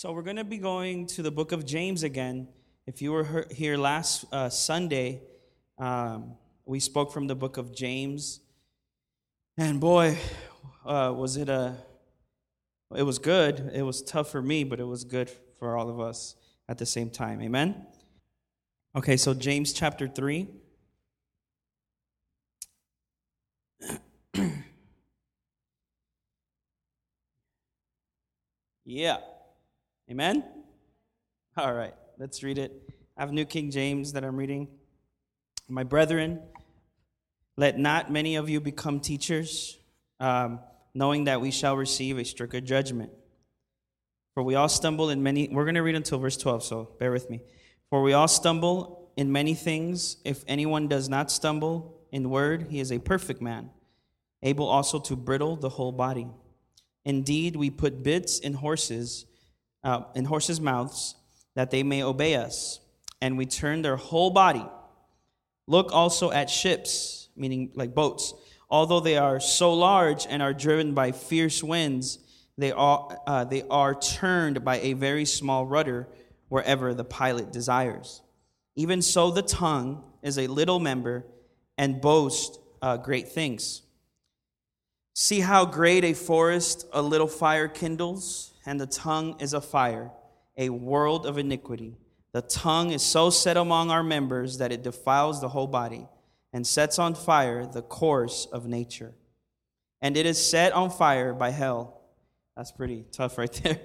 So we're going to be going to the book of James again. If you were here last Sunday, we spoke from the book of James. And boy, it was good. It was tough for me, but it was good for all of us at the same time. Amen? Okay, so James chapter 3. Yeah. Amen? All right, let's read it. I have New King James that I'm reading. My brethren, let not many of you become teachers, knowing that we shall receive a stricter judgment. For we all stumble in many... We're going to read until verse 12, so bear with me. For we all stumble in many things. If anyone does not stumble in word, he is a perfect man, able also to bridle the whole body. Indeed, we put bits in horses' mouths, that they may obey us, and we turn their whole body. Look also at ships, meaning like boats. Although they are so large and are driven by fierce winds, they are turned by a very small rudder wherever the pilot desires. Even so, the tongue is a little member and boasts great things. See how great a forest a little fire kindles, and the tongue is a fire, a world of iniquity. The tongue is so set among our members that it defiles the whole body and sets on fire the course of nature. And it is set on fire by hell. That's pretty tough right there.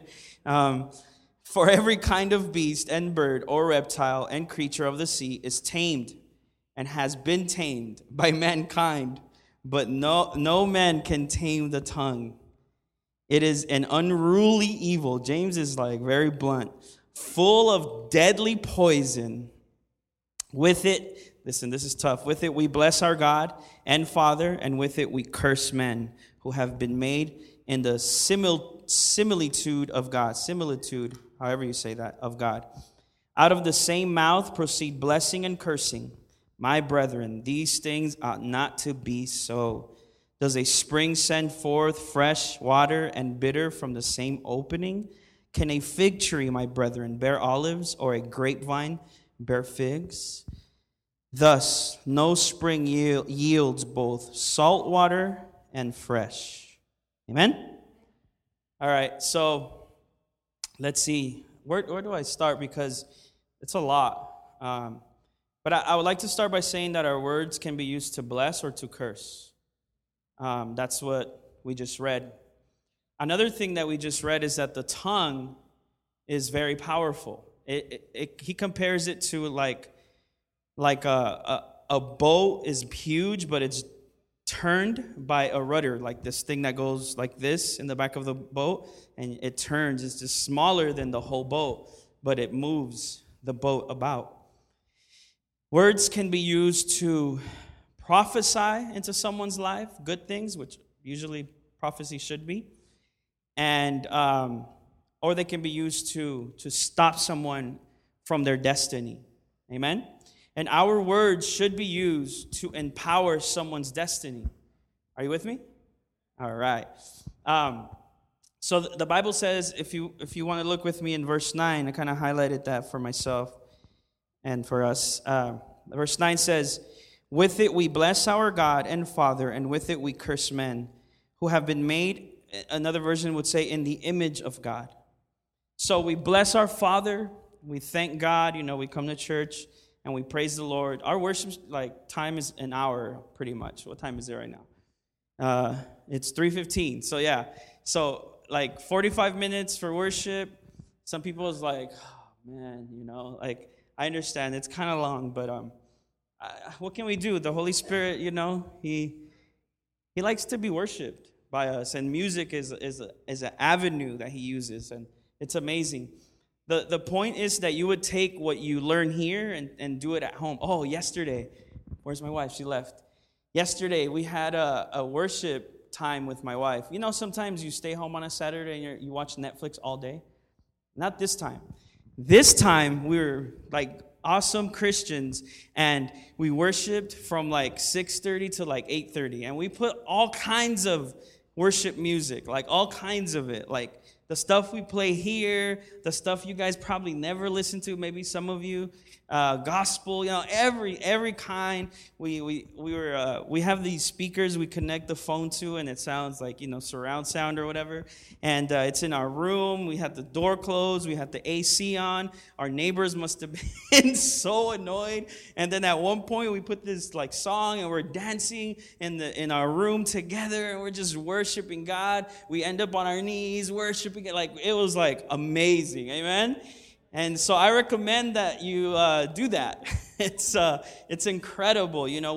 For every kind of beast and bird or reptile and creature of the sea is tamed and has been tamed by mankind. But no man can tame the tongue. It is an unruly evil. James is like very blunt, full of deadly poison. With it, listen, this is tough. With it we bless our God and Father, and with it we curse men who have been made in the similitude of God. Similitude, however you say that, of God. Out of the same mouth proceed blessing and cursing. My brethren, these things ought not to be so. Does a spring send forth fresh water and bitter from the same opening? Can a fig tree, my brethren, bear olives, or a grapevine bear figs? Thus, no spring yields both salt water and fresh. Amen? All right, so let's see. Where do I start? Because it's a lot. But I would like to start by saying that our words can be used to bless or to curse. That's what we just read. Another thing that we just read is that the tongue is very powerful. He compares it to like a boat is huge, but it's turned by a rudder, like this thing that goes like this in the back of the boat, and it turns. It's just smaller than the whole boat, but it moves the boat about. Words can be used to prophesy into someone's life, good things, which usually prophecy should be, and or they can be used to stop someone from their destiny. Amen? And our words should be used to empower someone's destiny. Are you with me? All right. So the Bible says, if you want to look with me in verse 9, I kind of highlighted that for myself. And for us, verse 9 says, with it we bless our God and Father, and with it we curse men who have been made, another version would say, in the image of God. So we bless our Father, we thank God, we come to church, and we praise the Lord. Our worship time is an hour, pretty much. What time is it right now? It's 3:15, so yeah. So 45 minutes for worship. Some people is like, oh, man, I understand it's kind of long, but what can we do? The Holy Spirit, he likes to be worshipped by us, and music is an avenue that he uses, and it's amazing. The point is that you would take what you learn here and do it at home. Oh, yesterday, where's my wife? She left. Yesterday we had a worship time with my wife. Sometimes you stay home on a Saturday and you watch Netflix all day. Not this time. This time, we were awesome Christians, and we worshiped from 6:30 to 8:30, and we put all kinds of worship music, all kinds of it, The stuff we play here, the stuff you guys probably never listen to, maybe some of you, gospel, you know, every kind. We have these speakers we connect the phone to, and it sounds like, you know, surround sound or whatever. And it's in our room. We had the door closed. We had the AC on. Our neighbors must have been so annoyed. And then at one point we put this like song, and we're dancing in our room together, and we're just worshiping God. We end up on our knees worshiping. It was like amazing. Amen. And so I recommend that you do that. It's incredible. You know,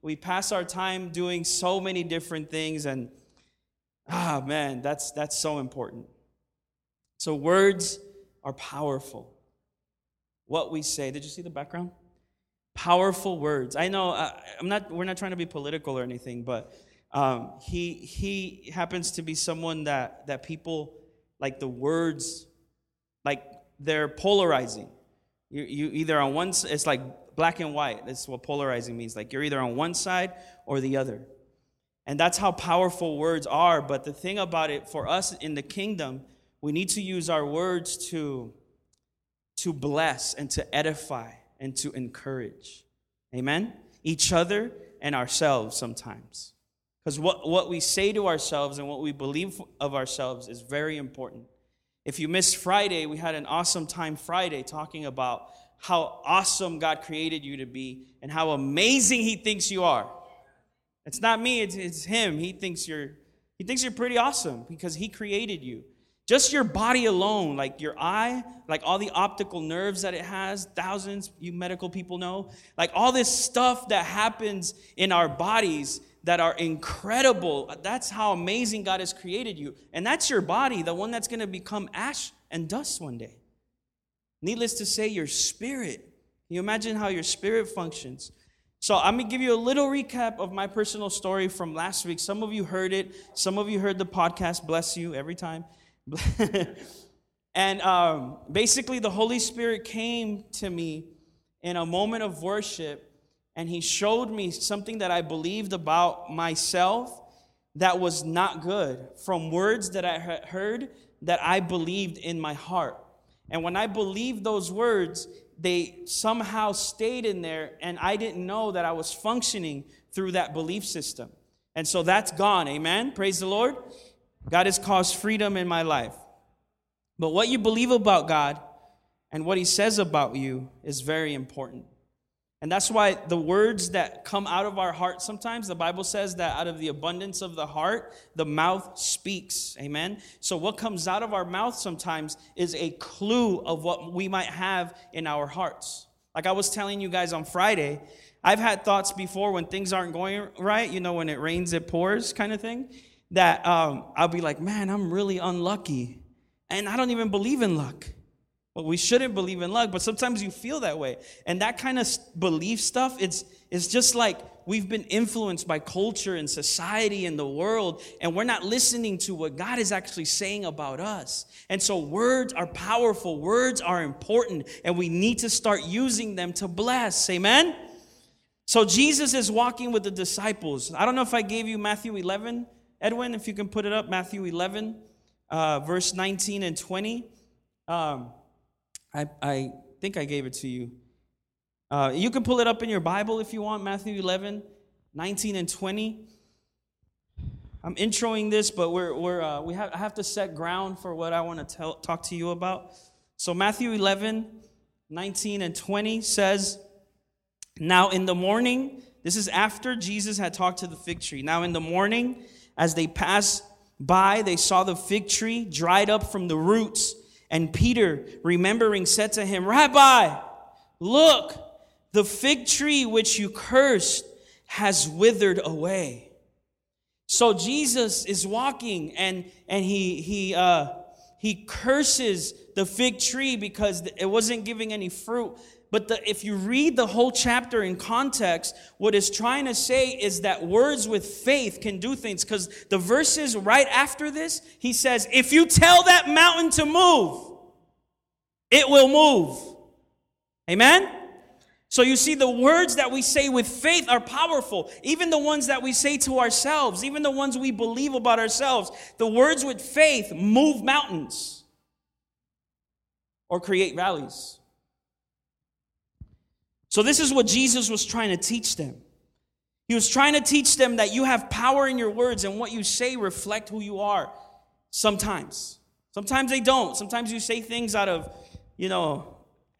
we pass our time doing so many different things, and man, that's so important. So words are powerful. What we say. Did you see the background? Powerful words. I know we're not trying to be political or anything, but he happens to be someone that people like the words, like they're polarizing. You either on one, it's like black and white. That's what polarizing means. Like you're either on one side or the other. And that's how powerful words are. But the thing about it for us in the kingdom, we need to use our words to bless and to edify and to encourage. Amen? Each other and ourselves sometimes. Because what we say to ourselves and what we believe of ourselves is very important. If you missed Friday, we had an awesome time Friday talking about how awesome God created you to be and how amazing He thinks you are. It's not me, it's Him. He thinks you're pretty awesome because He created you. Just your body alone, like your eye, like all the optical nerves that it has, thousands, you medical people know, like all this stuff that happens in our bodies that are incredible. That's how amazing God has created you. And that's your body, the one that's going to become ash and dust one day. Needless to say, your spirit. Can you imagine how your spirit functions? So I'm going to give you a little recap of my personal story from last week. Some of you heard it. Some of you heard the podcast. Bless you every time. And basically, the Holy Spirit came to me in a moment of worship. And He showed me something that I believed about myself that was not good from words that I had heard that I believed in my heart. And when I believed those words, they somehow stayed in there, and I didn't know that I was functioning through that belief system. And so that's gone. Amen. Praise the Lord. God has caused freedom in my life. But what you believe about God and what He says about you is very important. And that's why the words that come out of our heart sometimes, the Bible says that out of the abundance of the heart, the mouth speaks. Amen? So what comes out of our mouth sometimes is a clue of what we might have in our hearts. Like I was telling you guys on Friday, I've had thoughts before when things aren't going right, you know, when it rains, it pours kind of thing, that I'll be like, man, I'm really unlucky. And I don't even believe in luck. Well, we shouldn't believe in luck, but sometimes you feel that way. And that kind of belief stuff, it's just like we've been influenced by culture and society and the world, and we're not listening to what God is actually saying about us. And so words are powerful. Words are important, and we need to start using them to bless. Amen? So Jesus is walking with the disciples. I don't know if I gave you Matthew 11. Edwin, if you can put it up, Matthew 11, verse 19 and 20. I think I gave it to you. You can pull it up in your Bible if you want, Matthew 11, 19 and 20. I'm introing this, but I have to set ground for what I want to talk to you about. So Matthew 11, 19 and 20 says, "Now in the morning," this is after Jesus had talked to the fig tree. "Now in the morning, as they passed by, they saw the fig tree dried up from the roots. And Peter, remembering, said to him, 'Rabbi, look, the fig tree which you cursed has withered away.'" So Jesus is walking, and he curses the fig tree because it wasn't giving any fruit. But if you read the whole chapter in context, what it's trying to say is that words with faith can do things. Because the verses right after this, He says, if you tell that mountain to move, it will move. Amen? So you see, the words that we say with faith are powerful. Even the ones that we say to ourselves, even the ones we believe about ourselves, the words with faith move mountains or create valleys. So this is what Jesus was trying to teach them. He was trying to teach them that you have power in your words, and what you say reflect who you are sometimes. Sometimes they don't. Sometimes you say things out of,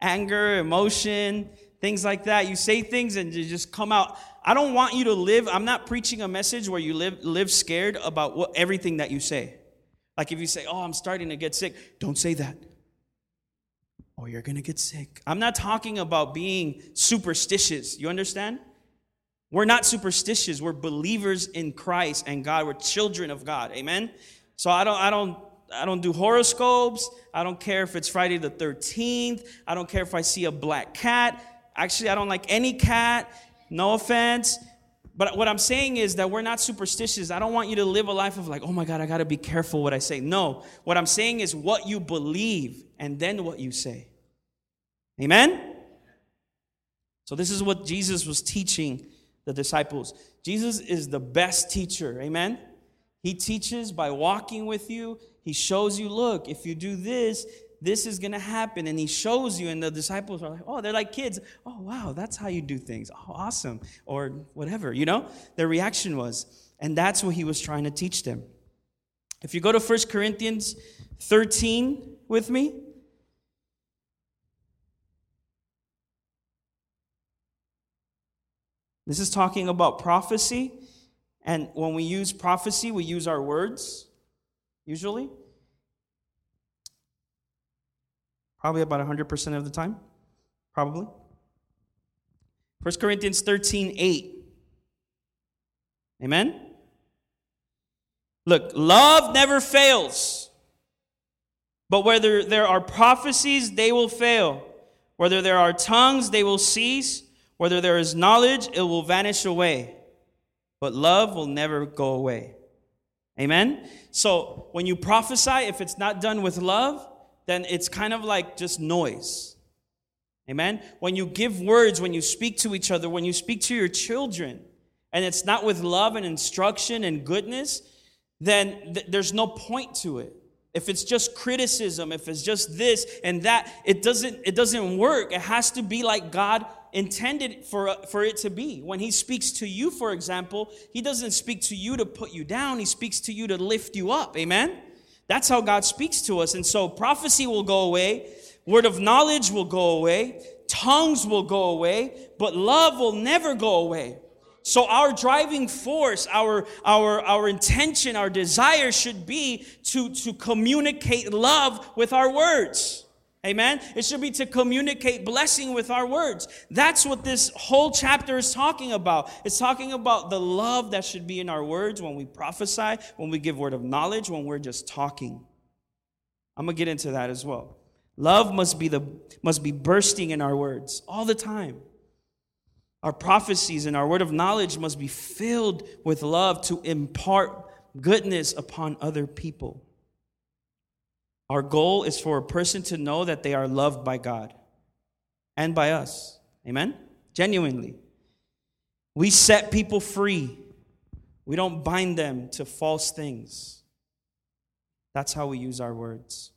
anger, emotion, things like that. You say things and you just come out. I don't want you to live. I'm not preaching a message where you live scared about everything that you say. Like if you say, I'm starting to get sick. Don't say that. Oh, you're going to get sick. I'm not talking about being superstitious. You understand? We're not superstitious. We're believers in Christ and God. We're children of God. Amen. So I don't do horoscopes. I don't care if it's Friday the 13th. I don't care if I see a black cat. Actually, I don't like any cat. No offense. But what I'm saying is that we're not superstitious. I don't want you to live a life of like, oh my God, I got to be careful what I say. No, what I'm saying is what you believe and then what you say. Amen? So this is what Jesus was teaching the disciples. Jesus is the best teacher. Amen? He teaches by walking with you. He shows you, look, if you do this, this is going to happen. And he shows you, and the disciples are like, oh, they're like kids. Oh, wow, that's how you do things. Oh, awesome. Or whatever, their reaction was. And that's what he was trying to teach them. If you go to 1 Corinthians 13 with me. This is talking about prophecy. And when we use prophecy, we use our words, usually. Probably about 100% of the time. Probably. 1 Corinthians 13:8. Amen? Look, love never fails. But whether there are prophecies, they will fail. Whether there are tongues, they will cease. Whether there is knowledge, it will vanish away. But love will never go away. Amen? So when you prophesy, if it's not done with love, then it's kind of like just noise. Amen? When you give words, when you speak to each other, when you speak to your children, and it's not with love and instruction and goodness, then there's no point to it. If it's just criticism, if it's just this and that, it doesn't work. It has to be like God intended for it to be. When he speaks to you, for example, he doesn't speak to you to put you down. He speaks to you to lift you up. Amen? That's how God speaks to us. And so prophecy will go away. Word of knowledge will go away. Tongues will go away. But love will never go away. So our driving force, our intention, our desire should be to communicate love with our words. Amen? It should be to communicate blessing with our words. That's what this whole chapter is talking about. It's talking about the love that should be in our words when we prophesy, when we give word of knowledge, when we're just talking. I'm going to get into that as well. Love must be bursting in our words all the time. Our prophecies and our word of knowledge must be filled with love to impart goodness upon other people. Our goal is for a person to know that they are loved by God and by us. Amen? Genuinely. We set people free. We don't bind them to false things. That's how we use our words.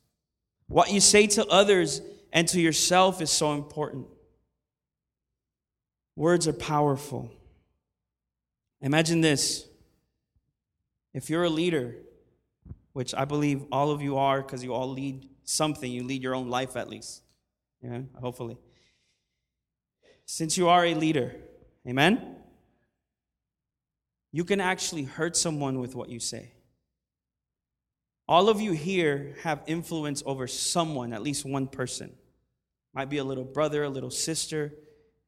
What you say to others and to yourself is so important. Words are powerful. Imagine this. If you're a leader, which I believe all of you are because you all lead something. You lead your own life at least, hopefully. Since you are a leader, amen? You can actually hurt someone with what you say. All of you here have influence over someone, at least one person. Might be a little brother, a little sister.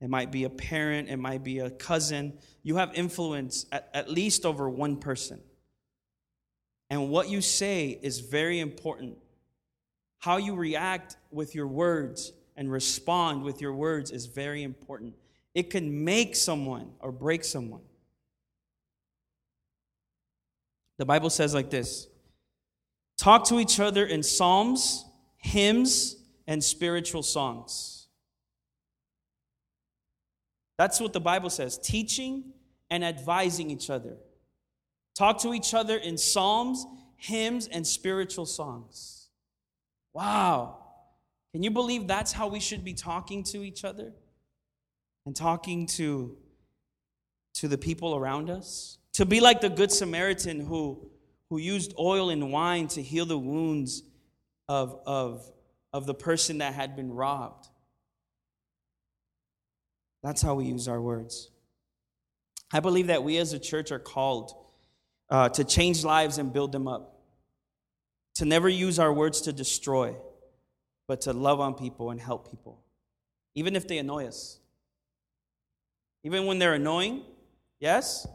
It might be a parent. It might be a cousin. You have influence at least over one person. And what you say is very important. How you react with your words and respond with your words is very important. It can make someone or break someone. The Bible says like this: talk to each other in psalms, hymns, and spiritual songs. That's what the Bible says, teaching and advising each other. Talk to each other in psalms, hymns, and spiritual songs. Wow. Can you believe that's how we should be talking to each other and talking to the people around us? To be like the Good Samaritan who used oil and wine to heal the wounds of the person that had been robbed. That's how we use our words. I believe that we as a church are called to change lives and build them up. To never use our words to destroy, but to love on people and help people. Even if they annoy us. Even when they're annoying, yes?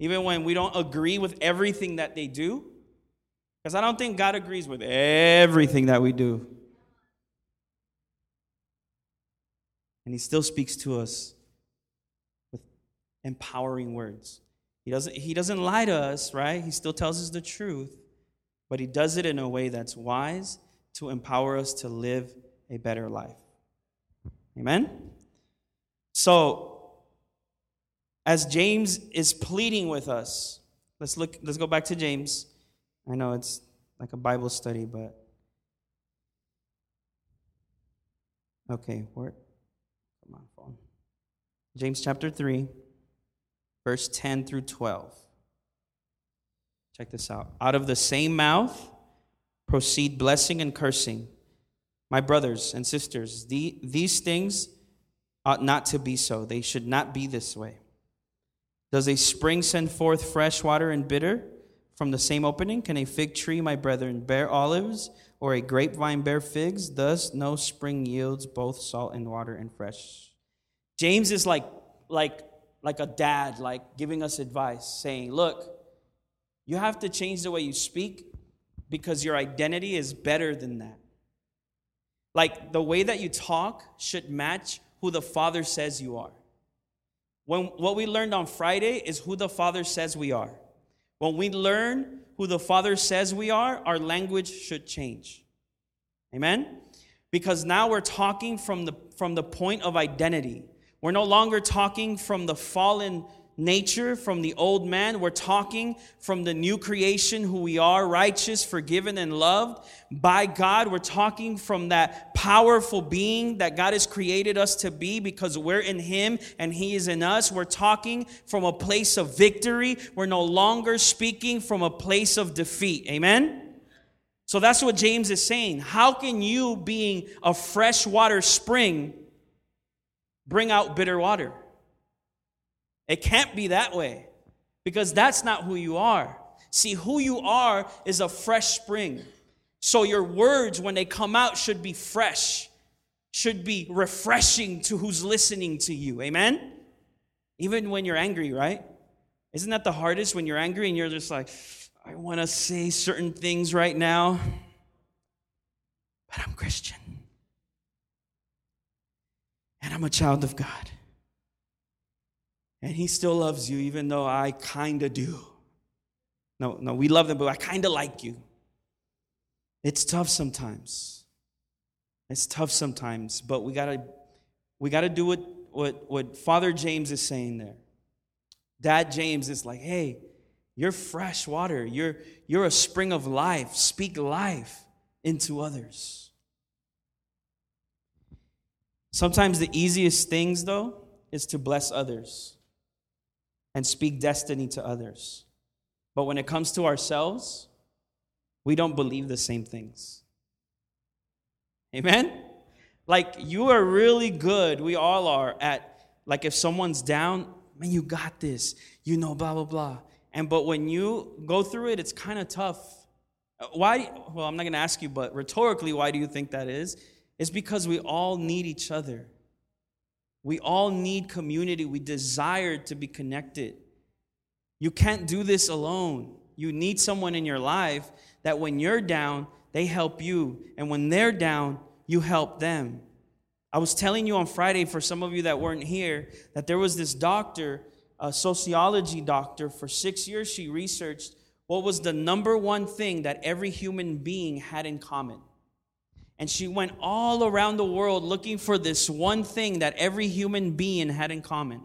Even when we don't agree with everything that they do. Because I don't think God agrees with everything that we do. And he still speaks to us with empowering words. He doesn't lie to us, right? He still tells us the truth. But he does it in a way that's wise to empower us to live a better life. Amen? So, as James is pleading with us, let's go back to James. I know it's like a Bible study, but okay, where? Come on, phone. James chapter 3, verse 10 through 12. Check this out. Out of the same mouth proceed blessing and cursing. My brothers and sisters, these things ought not to be so. They should not be this way. Does a spring send forth fresh water and bitter from the same opening? Can a fig tree, my brethren, bear olives, or a grapevine bear figs? Thus no spring yields both salt and water and fresh. James is like a dad, like giving us advice, saying, look, you have to change the way you speak because your identity is better than that. Like the way that you talk should match who the Father says you are. What we learned on Friday is who the Father says we are. When we learn who the Father says we are, our language should change. Amen? Because now we're talking from the point of identity. We're no longer talking from the fallen nature, from the old man. We're talking from the new creation, who we are, righteous, forgiven, and loved by God. We're talking from that powerful being that God has created us to be because we're in him and he is in us. We're talking from a place of victory. We're no longer speaking from a place of defeat. Amen? So that's what James is saying. How can you, being a freshwater spring, bring out bitter water? It can't be that way, because that's not who you are. See, who you are is a fresh spring. So your words, when they come out, should be fresh, should be refreshing to who's listening to you. Amen? Even when you're angry, right? Isn't that the hardest, when you're angry and you're just like, I want to say certain things right now, but I'm Christian. And I'm a child of God. And he still loves you, even though I kind of do. No, we love them, but I kind of like you. It's tough sometimes. But we gotta do what Father James is saying there. Dad James is like, hey, you're fresh water. You're a spring of life. Speak life into others. Sometimes the easiest things, though, is to bless others and speak destiny to others. But when it comes to ourselves, we don't believe the same things. Amen? Like, you are really good, we all are, at, like, if someone's down, man, you got this, you know, blah, blah, blah. But when you go through it, it's kind of tough. Why? Well, I'm not going to ask you, but rhetorically, why do you think that is? It's because we all need each other. We all need community. We desire to be connected. You can't do this alone. You need someone in your life that when you're down, they help you. And when they're down, you help them. I was telling you on Friday, for some of you that weren't here, that there was this doctor, a sociology doctor. For 6 years, she researched what was the number one thing that every human being had in common. And she went all around the world looking for this one thing that every human being had in common.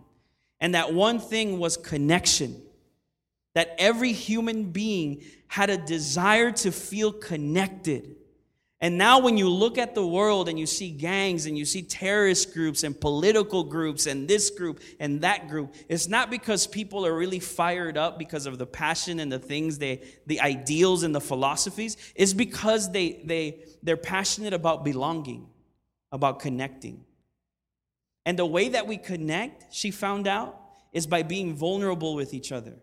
And that one thing was connection. That every human being had a desire to feel connected. And now when you look at the world and you see gangs and you see terrorist groups and political groups and this group and that group, it's not because people are really fired up because of the passion and the things, the ideals and the philosophies. It's because they're passionate about belonging, about connecting. And the way that we connect, she found out, is by being vulnerable with each other.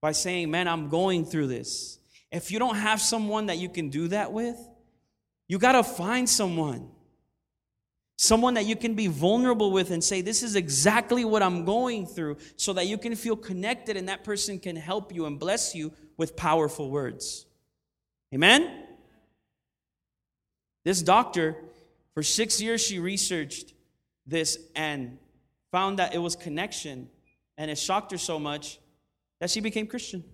By saying, man, I'm going through this. If you don't have someone that you can do that with, you got to find someone. Someone that you can be vulnerable with and say, this is exactly what I'm going through, so that you can feel connected and that person can help you and bless you with powerful words. Amen? This doctor, for 6 years, she researched this and found that it was connection. And it shocked her so much that she became Christian.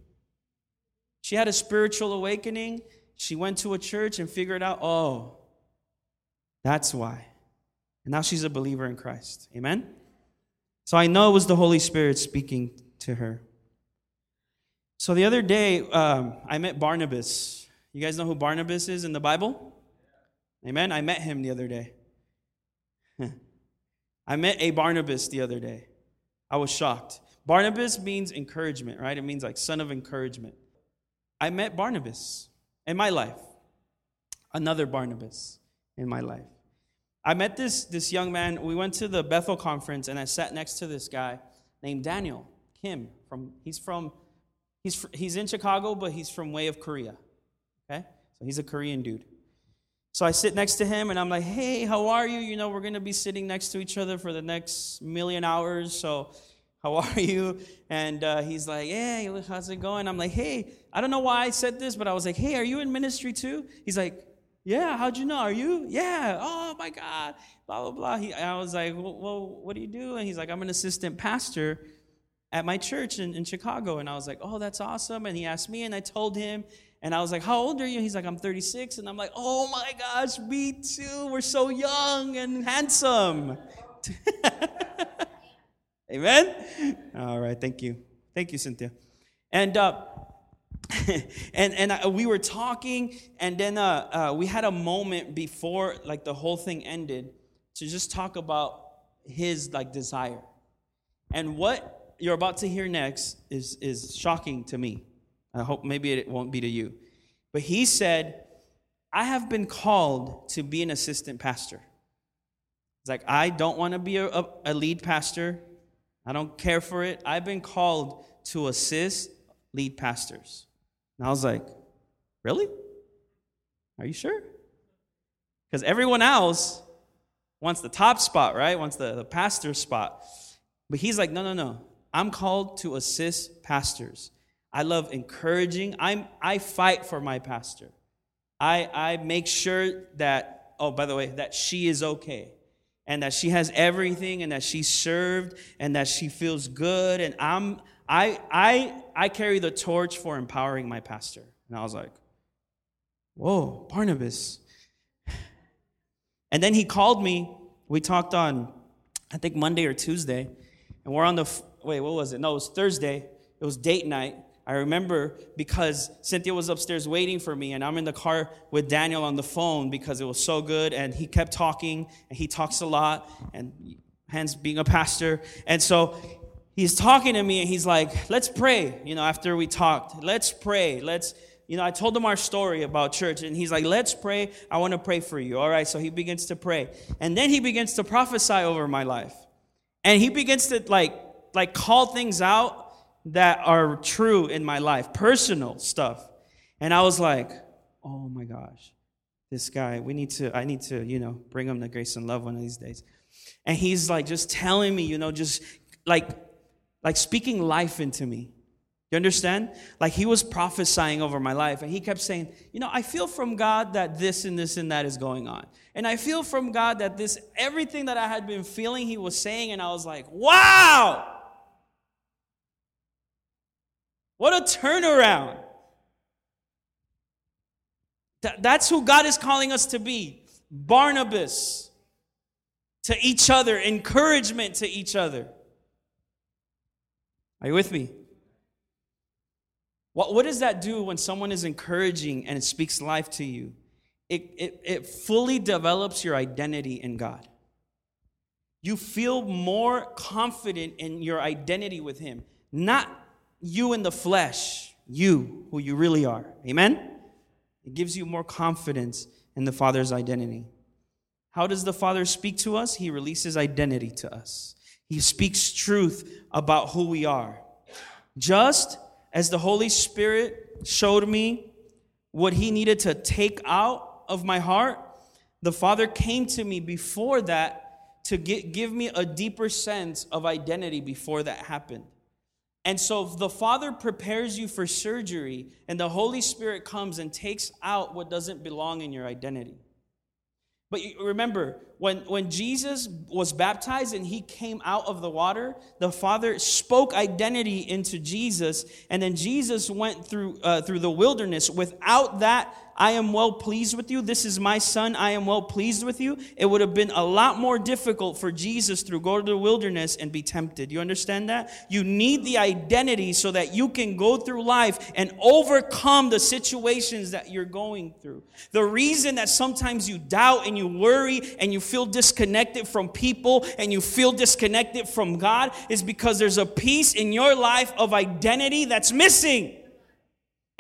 She had a spiritual awakening. She went to a church and figured out, oh, that's why. And now she's a believer in Christ. Amen? So I know it was the Holy Spirit speaking to her. So the other day, I met Barnabas. You guys know who Barnabas is in the Bible? Amen? I met him the other day. I met a Barnabas the other day. I was shocked. Barnabas means encouragement, right? It means like son of encouragement. I met Barnabas in my life. Another Barnabas in my life. I met this young man. We went to the Bethel conference, and I sat next to this guy named Daniel Kim. He's in Chicago, but he's from Way of Korea. Okay, so he's a Korean dude. So I sit next to him, and I'm like, "Hey, how are you? You know, we're gonna be sitting next to each other for the next million hours, so." How are you? And he's like, hey, how's it going? I'm like, hey, I don't know why I said this, but I was like, hey, are you in ministry too? He's like, yeah, how'd you know? Are you? Yeah, oh my God, blah, blah, blah. I was like, well, what do you do? And he's like, I'm an assistant pastor at my church in Chicago. And I was like, oh, that's awesome. And he asked me, and I told him. And I was like, how old are you? He's like, I'm 36. And I'm like, oh my gosh, me too. We're so young and handsome. Amen? All right, thank you. Thank you, Cynthia. And we were talking, and then we had a moment before, like, the whole thing ended to just talk about his, like, desire. And what you're about to hear next is shocking to me. I hope maybe it won't be to you. But he said, I have been called to be an assistant pastor. It's like, I don't want to be a lead pastor. I don't care for it. I've been called to assist lead pastors. And I was like, really? Are you sure? Because everyone else wants the top spot, right? Wants the pastor spot. But he's like, no. I'm called to assist pastors. I love encouraging. I fight for my pastor. I make sure that, oh, by the way, that she is okay. And that she has everything, and that she's served, and that she feels good. And I carry the torch for empowering my pastor. And I was like, whoa, Barnabas. And then he called me. We talked on, I think, Monday or Tuesday. And we're on it was Thursday. It was date night. I remember because Cynthia was upstairs waiting for me, and I'm in the car with Daniel on the phone because it was so good, and he kept talking, and he talks a lot, and hence being a pastor. And so he's talking to me, and he's like, let's pray, after we talked. Let's pray. I told him our story about church, and he's like, let's pray. I want to pray for you. All right, so he begins to pray. And then he begins to prophesy over my life. And he begins to, like call things out that are true in my life, personal stuff. And I was like, oh my gosh, this guy, I need to, bring him to Grace and Love one of these days. And he's like just telling me, just like speaking life into me. You understand? Like he was prophesying over my life, and he kept saying, I feel from God that this and that is going on. And I feel from God that this, everything that I had been feeling, he was saying, and I was like, wow! What a turnaround. That's who God is calling us to be. Barnabas to each other, encouragement to each other. Are you with me? What does that do when someone is encouraging and it speaks life to you? It fully develops your identity in God. You feel more confident in your identity with Him. Not you in the flesh, you, who you really are. Amen? It gives you more confidence in the Father's identity. How does the Father speak to us? He releases identity to us. He speaks truth about who we are. Just as the Holy Spirit showed me what He needed to take out of my heart, the Father came to me before that to give me a deeper sense of identity before that happened. And so the Father prepares you for surgery, and the Holy Spirit comes and takes out what doesn't belong in your identity. But remember, when Jesus was baptized and He came out of the water, the Father spoke identity into Jesus, and then Jesus went through the wilderness. Without that, I am well pleased with you. This is my Son. I am well pleased with you. It would have been a lot more difficult for Jesus to go to the wilderness and be tempted. You understand that? You need the identity so that you can go through life and overcome the situations that you're going through. The reason that sometimes you doubt and you worry and you feel disconnected from people and you feel disconnected from God is because there's a piece in your life of identity that's missing.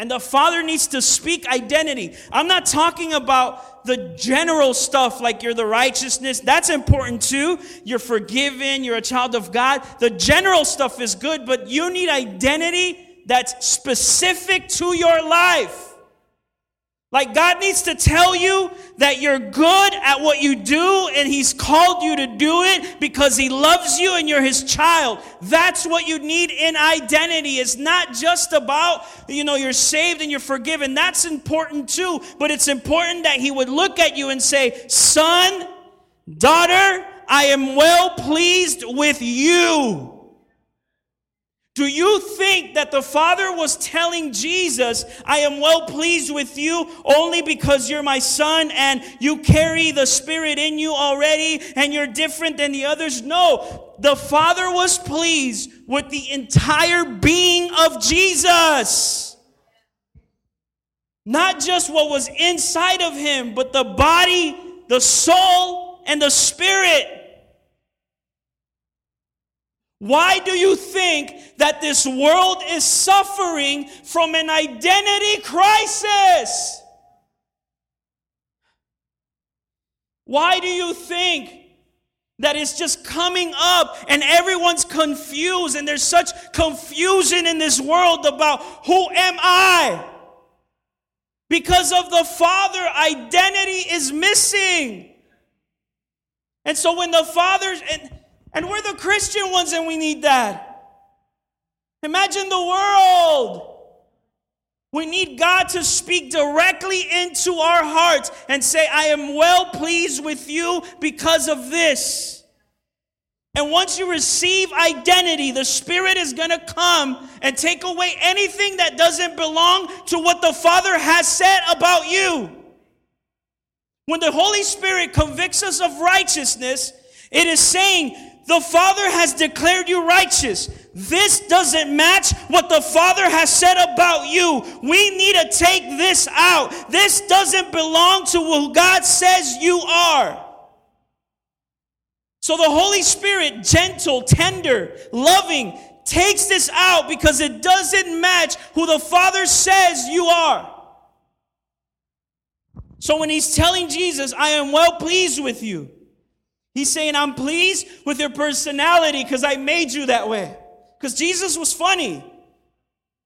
And the Father needs to speak identity. I'm not talking about the general stuff like you're the righteousness. That's important too. You're forgiven. You're a child of God. The general stuff is good, but you need identity that's specific to your life. Like God needs to tell you that you're good at what you do and He's called you to do it because He loves you and you're His child. That's what you need in identity. It's not just about, you're saved and you're forgiven. That's important too, but it's important that He would look at you and say, son, daughter, I am well pleased with you. Do you think that the Father was telling Jesus, I am well pleased with you only because you're my son and you carry the Spirit in you already and you're different than the others? No, the Father was pleased with the entire being of Jesus. Not just what was inside of Him, but the body, the soul, and the spirit. Why do you think that this world is suffering from an identity crisis? Why do you think that it's just coming up and everyone's confused and there's such confusion in this world about who am I? Because of the Father, identity is missing. And so when the Father's... And we're the Christian ones and we need that. Imagine the world. We need God to speak directly into our hearts and say, I am well pleased with you because of this. And once you receive identity, the Spirit is going to come and take away anything that doesn't belong to what the Father has said about you. When the Holy Spirit convicts us of righteousness, it is saying, the Father has declared you righteous. This doesn't match what the Father has said about you. We need to take this out. This doesn't belong to who God says you are. So the Holy Spirit, gentle, tender, loving, takes this out because it doesn't match who the Father says you are. So when He's telling Jesus, I am well pleased with you, He's saying, I'm pleased with your personality because I made you that way. Because Jesus was funny.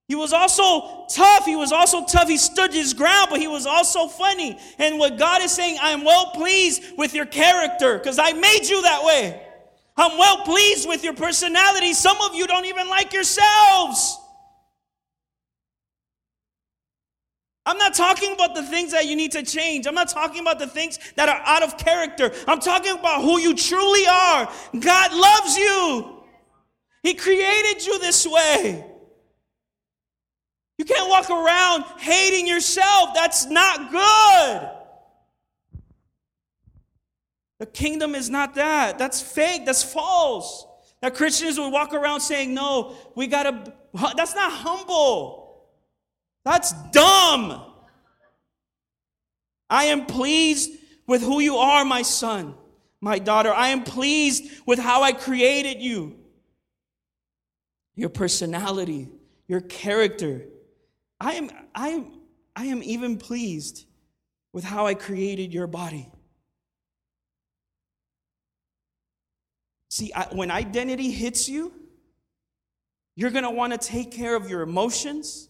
He was also tough. He stood his ground, but he was also funny. And what God is saying, I am well pleased with your character because I made you that way. I'm well pleased with your personality. Some of you don't even like yourselves. I'm not talking about the things that you need to change. I'm not talking about the things that are out of character. I'm talking about who you truly are. God loves you. He created you this way. You can't walk around hating yourself. That's not good. The kingdom is not that. That's fake. That's false. Now, Christians would walk around saying, no, we got to... That's not humble. That's dumb. I am pleased with who you are, my son, my daughter. I am pleased with how I created you. Your personality, your character. I am even pleased with how I created your body. See, when identity hits you, you're going to want to take care of your emotions,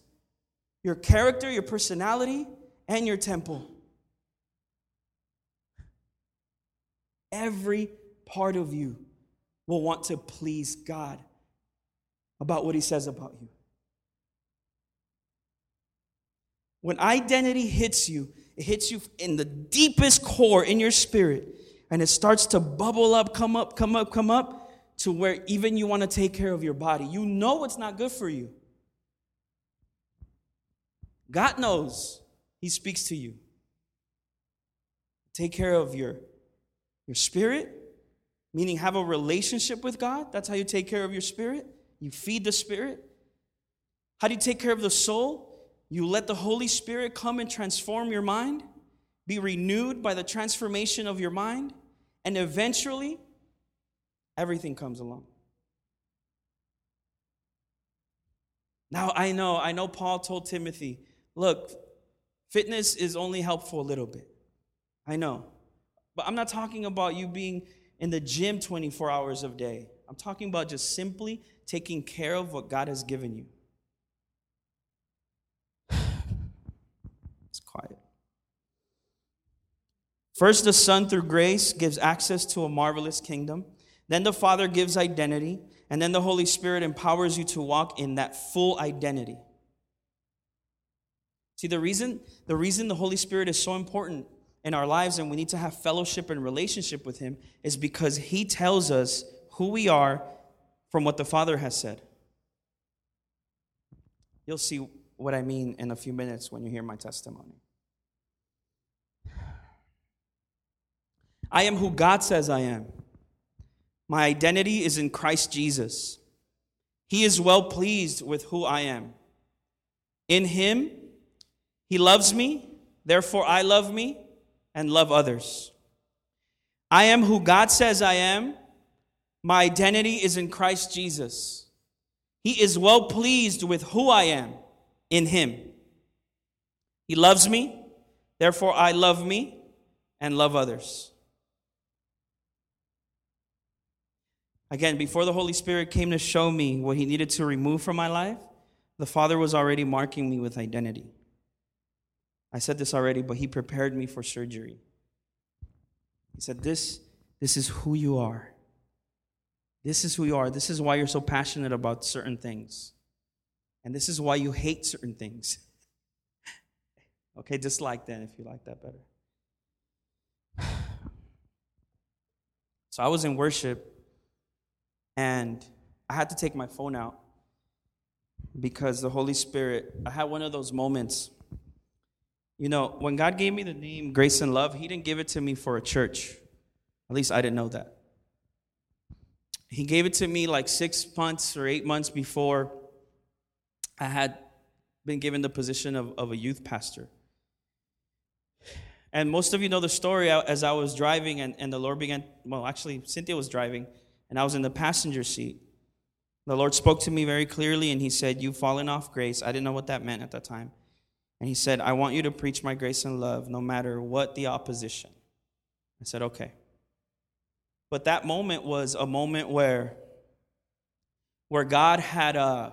your character, your personality, and your temple. Every part of you will want to please God about what He says about you. When identity hits you, it hits you in the deepest core in your spirit, and it starts to bubble up, come up, to where even you want to take care of your body. You know it's not good for you. God knows. He speaks to you. Take care of your spirit, meaning have a relationship with God. That's how you take care of your spirit. You feed the spirit. How do you take care of the soul? You let the Holy Spirit come and transform your mind, be renewed by the transformation of your mind, and eventually, everything comes along. Now, I know Paul told Timothy, look, fitness is only helpful a little bit. I know. But I'm not talking about you being in the gym 24 hours a day. I'm talking about just simply taking care of what God has given you. It's quiet. First, the Son, through grace, gives access to a marvelous kingdom. Then the Father gives identity, and then the Holy Spirit empowers you to walk in that full identity. See, the reason the Holy Spirit is so important in our lives and we need to have fellowship and relationship with Him is because He tells us who we are from what the Father has said. You'll see what I mean in a few minutes when you hear my testimony. I am who God says I am. My identity is in Christ Jesus. He is well pleased with who I am. In Him, He loves me, therefore I love me and love others. I am who God says I am. My identity is in Christ Jesus. He is well pleased with who I am in Him. He loves me, therefore I love me and love others. Again, before the Holy Spirit came to show me what He needed to remove from my life, the Father was already marking me with identity. I said this already, but He prepared me for surgery. He said, this is who you are. This is who you are. This is why you're so passionate about certain things. And this is why you hate certain things. Okay, dislike then if you like that better. So I was in worship. And I had to take my phone out because the Holy Spirit, I had one of those moments. You know, when God gave me the name Grace and Love, He didn't give it to me for a church. At least I didn't know that. He gave it to me like 6 months or 8 months before I had been given the position of a youth pastor. And most of you know the story. As I was driving and the Lord began, well, actually, Cynthia was driving. And I was in the passenger seat. The Lord spoke to me very clearly, and He said, you've fallen off grace. I didn't know what that meant at that time. And He said, I want you to preach my grace and love no matter what the opposition. I said, okay. But that moment was a moment where God had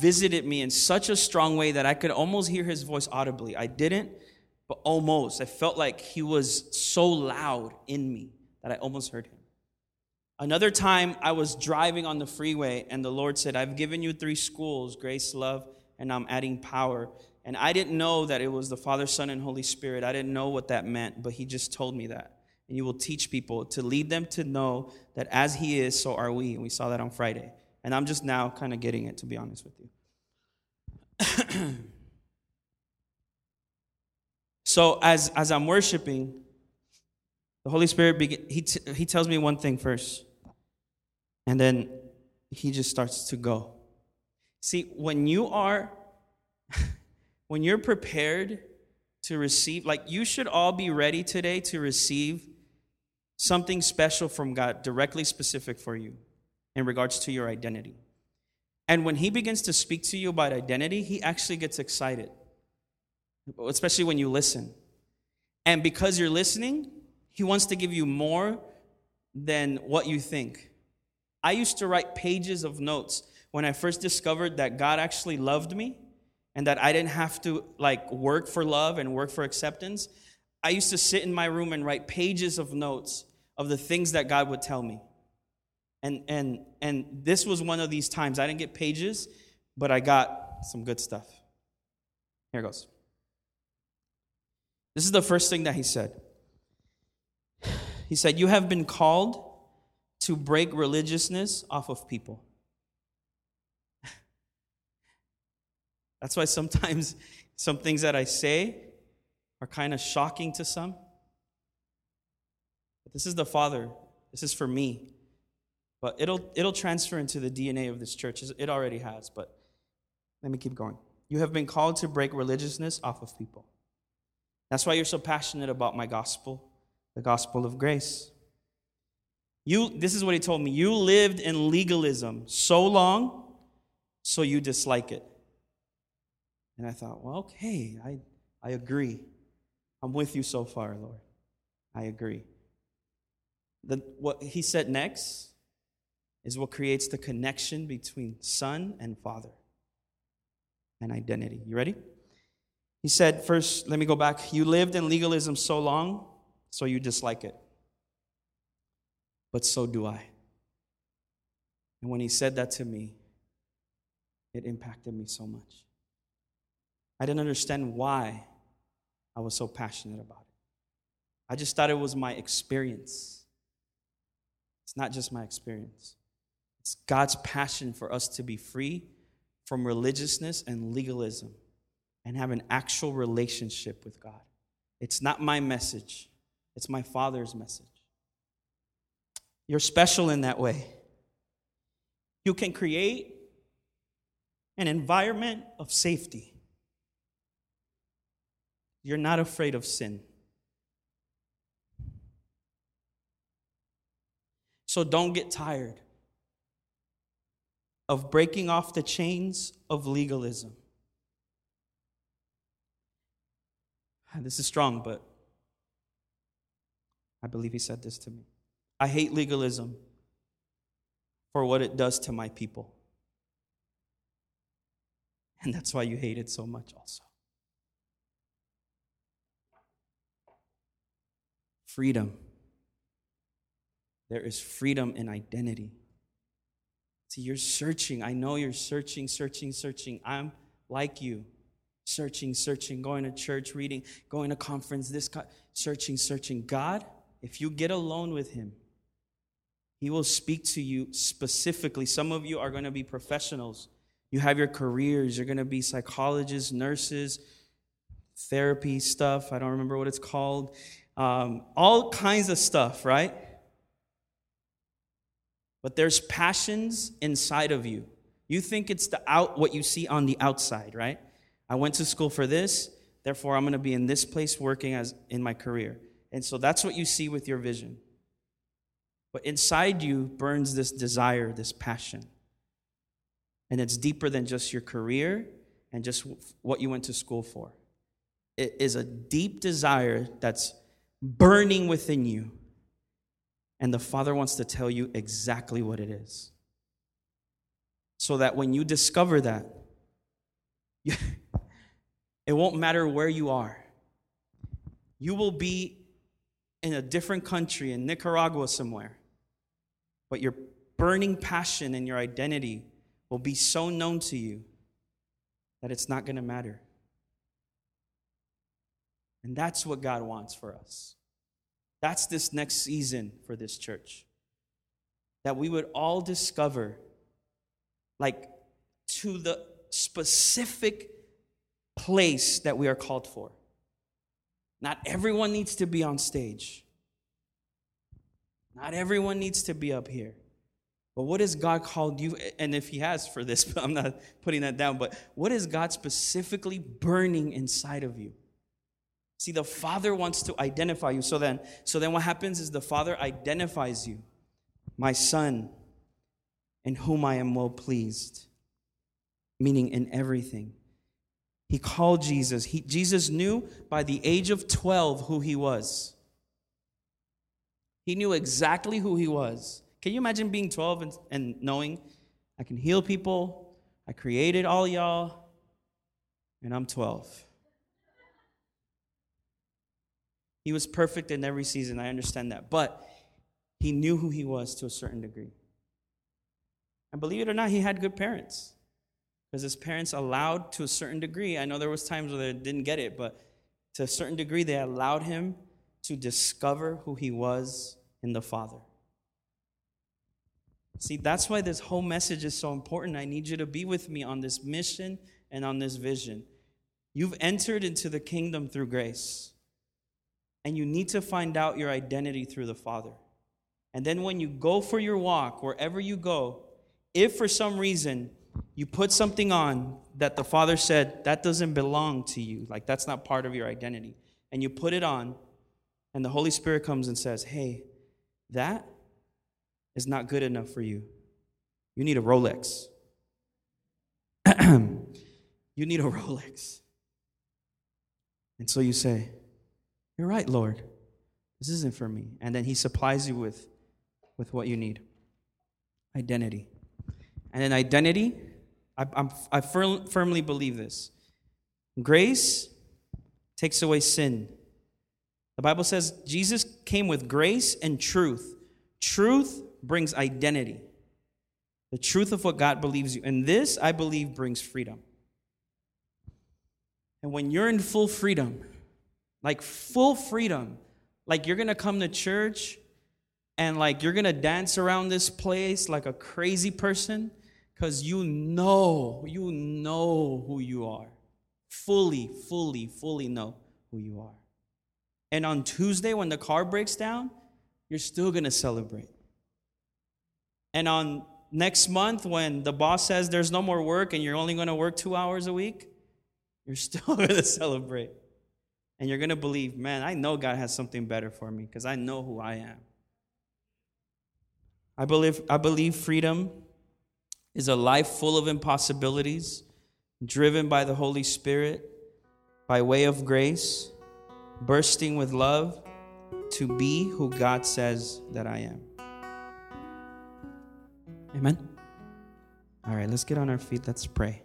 visited me in such a strong way that I could almost hear His voice audibly. I didn't, but almost. I felt like He was so loud in me that I almost heard Him. Another time, I was driving on the freeway, and the Lord said, I've given you 3 schools, grace, love, and I'm adding power. And I didn't know that it was the Father, Son, and Holy Spirit. I didn't know what that meant, but He just told me that. And you will teach people to lead them to know that as He is, so are we. And we saw that on Friday. And I'm just now kind of getting it, to be honest with you. So as I'm worshiping, the Holy Spirit, he tells me one thing first. And then he just starts to go. See, when you're prepared to receive, like you should all be ready today to receive something special from God, directly specific for you in regards to your identity. And when he begins to speak to you about identity, he actually gets excited, especially when you listen. And because you're listening, he wants to give you more than what you think. I used to write pages of notes when I first discovered that God actually loved me and that I didn't have to work for love and work for acceptance. I used to sit in my room and write pages of notes of the things that God would tell me. And this was one of these times. I didn't get pages, but I got some good stuff. Here it goes. This is the first thing that he said. He said, "You have been called to break religiousness off of people." That's why sometimes some things that I say are kind of shocking to some. But this is the Father. This is for me. But it'll transfer into the DNA of this church. It already has, but let me keep going. You have been called to break religiousness off of people. That's why you're so passionate about my gospel, the gospel of grace. This is what he told me. You lived in legalism so long, so you dislike it. And I thought, well, okay, I agree. I'm with you so far, Lord. I agree. What he said next is what creates the connection between Son and Father and identity. You ready? He said, first, let me go back. You lived in legalism so long, so you dislike it. But so do I. And when he said that to me, it impacted me so much. I didn't understand why I was so passionate about it. I just thought it was my experience. It's not just my experience. It's God's passion for us to be free from religiousness and legalism and have an actual relationship with God. It's not my message. It's my Father's message. You're special in that way. You can create an environment of safety. You're not afraid of sin. So don't get tired of breaking off the chains of legalism. This is strong, but I believe he said this to me. I hate legalism for what it does to my people. And that's why you hate it so much also. Freedom. There is freedom in identity. See, you're searching. I know you're searching. I'm like you. Searching, going to church, reading, going to conference, searching. God, if you get alone with him, he will speak to you specifically. Some of you are going to be professionals. You have your careers. You're going to be psychologists, nurses, therapy stuff. I don't remember what it's called. All kinds of stuff, right? But there's passions inside of you. You think it's what you see on the outside, right? I went to school for this, therefore I'm going to be in this place working as in my career. And so that's what you see with your vision. But inside you burns this desire, this passion. And it's deeper than just your career and just what you went to school for. It is a deep desire that's burning within you. And the Father wants to tell you exactly what it is. So that when you discover that, it won't matter where you are. You will be in a different country, in Nicaragua somewhere. But your burning passion and your identity will be so known to you that it's not going to matter. And that's what God wants for us. That's this next season for this church. That we would all discover, to the specific place that we are called for. Not everyone needs to be on stage. Not everyone needs to be up here. But what has God called you? And if he has for this, but I'm not putting that down. But what is God specifically burning inside of you? See, the Father wants to identify you. So then what happens is the Father identifies you. My Son, in whom I am well pleased. Meaning in everything. He called Jesus. Jesus knew by the age of 12 who he was. He knew exactly who he was. Can you imagine being 12 and knowing, I can heal people, I created all y'all, and I'm 12. He was perfect in every season, I understand that. But he knew who he was to a certain degree. And believe it or not, he had good parents. Because his parents allowed to a certain degree, I know there was times where they didn't get it, but to a certain degree they allowed him to discover who he was in the Father. See, that's why this whole message is so important. I need you to be with me on this mission and on this vision. You've entered into the kingdom through grace. And you need to find out your identity through the Father. And then when you go for your walk, wherever you go, if for some reason you put something on that the Father said, that doesn't belong to you, like that's not part of your identity, and you put it on, and the Holy Spirit comes and says, hey, that is not good enough for you. You need a Rolex. You need a Rolex. And so you say, you're right, Lord. This isn't for me. And then he supplies you with what you need. Identity. And in identity, I firmly believe this. Grace takes away sin. The Bible says Jesus came with grace and truth. Truth brings identity. The truth of what God believes you. And this, I believe, brings freedom. And when you're in full freedom, like you're going to come to church and like you're going to dance around this place like a crazy person because you know who you are. Fully know who you are. And on Tuesday when the car breaks down, you're still going to celebrate. And on next month when the boss says there's no more work and you're only going to work 2 hours a week, you're still going to celebrate. And you're going to believe, man, I know God has something better for me because I know who I am. I believe freedom is a life full of impossibilities, driven by the Holy Spirit, by way of grace, bursting with love to be who God says that I am. Amen? All right, let's get on our feet. Let's pray.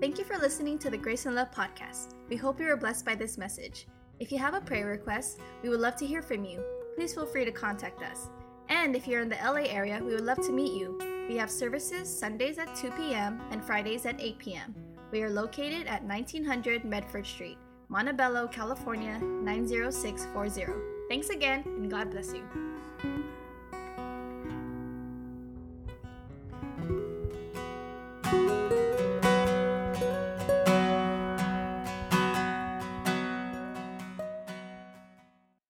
Thank you for listening to the Grace and Love podcast. We hope you were blessed by this message. If you have a prayer request, we would love to hear from you. Please feel free to contact us. And if you're in the LA area, we would love to meet you. We have services Sundays at 2 p.m. and Fridays at 8 p.m. We are located at 1900 Medford Street, Montebello, California, 90640. Thanks again, and God bless you.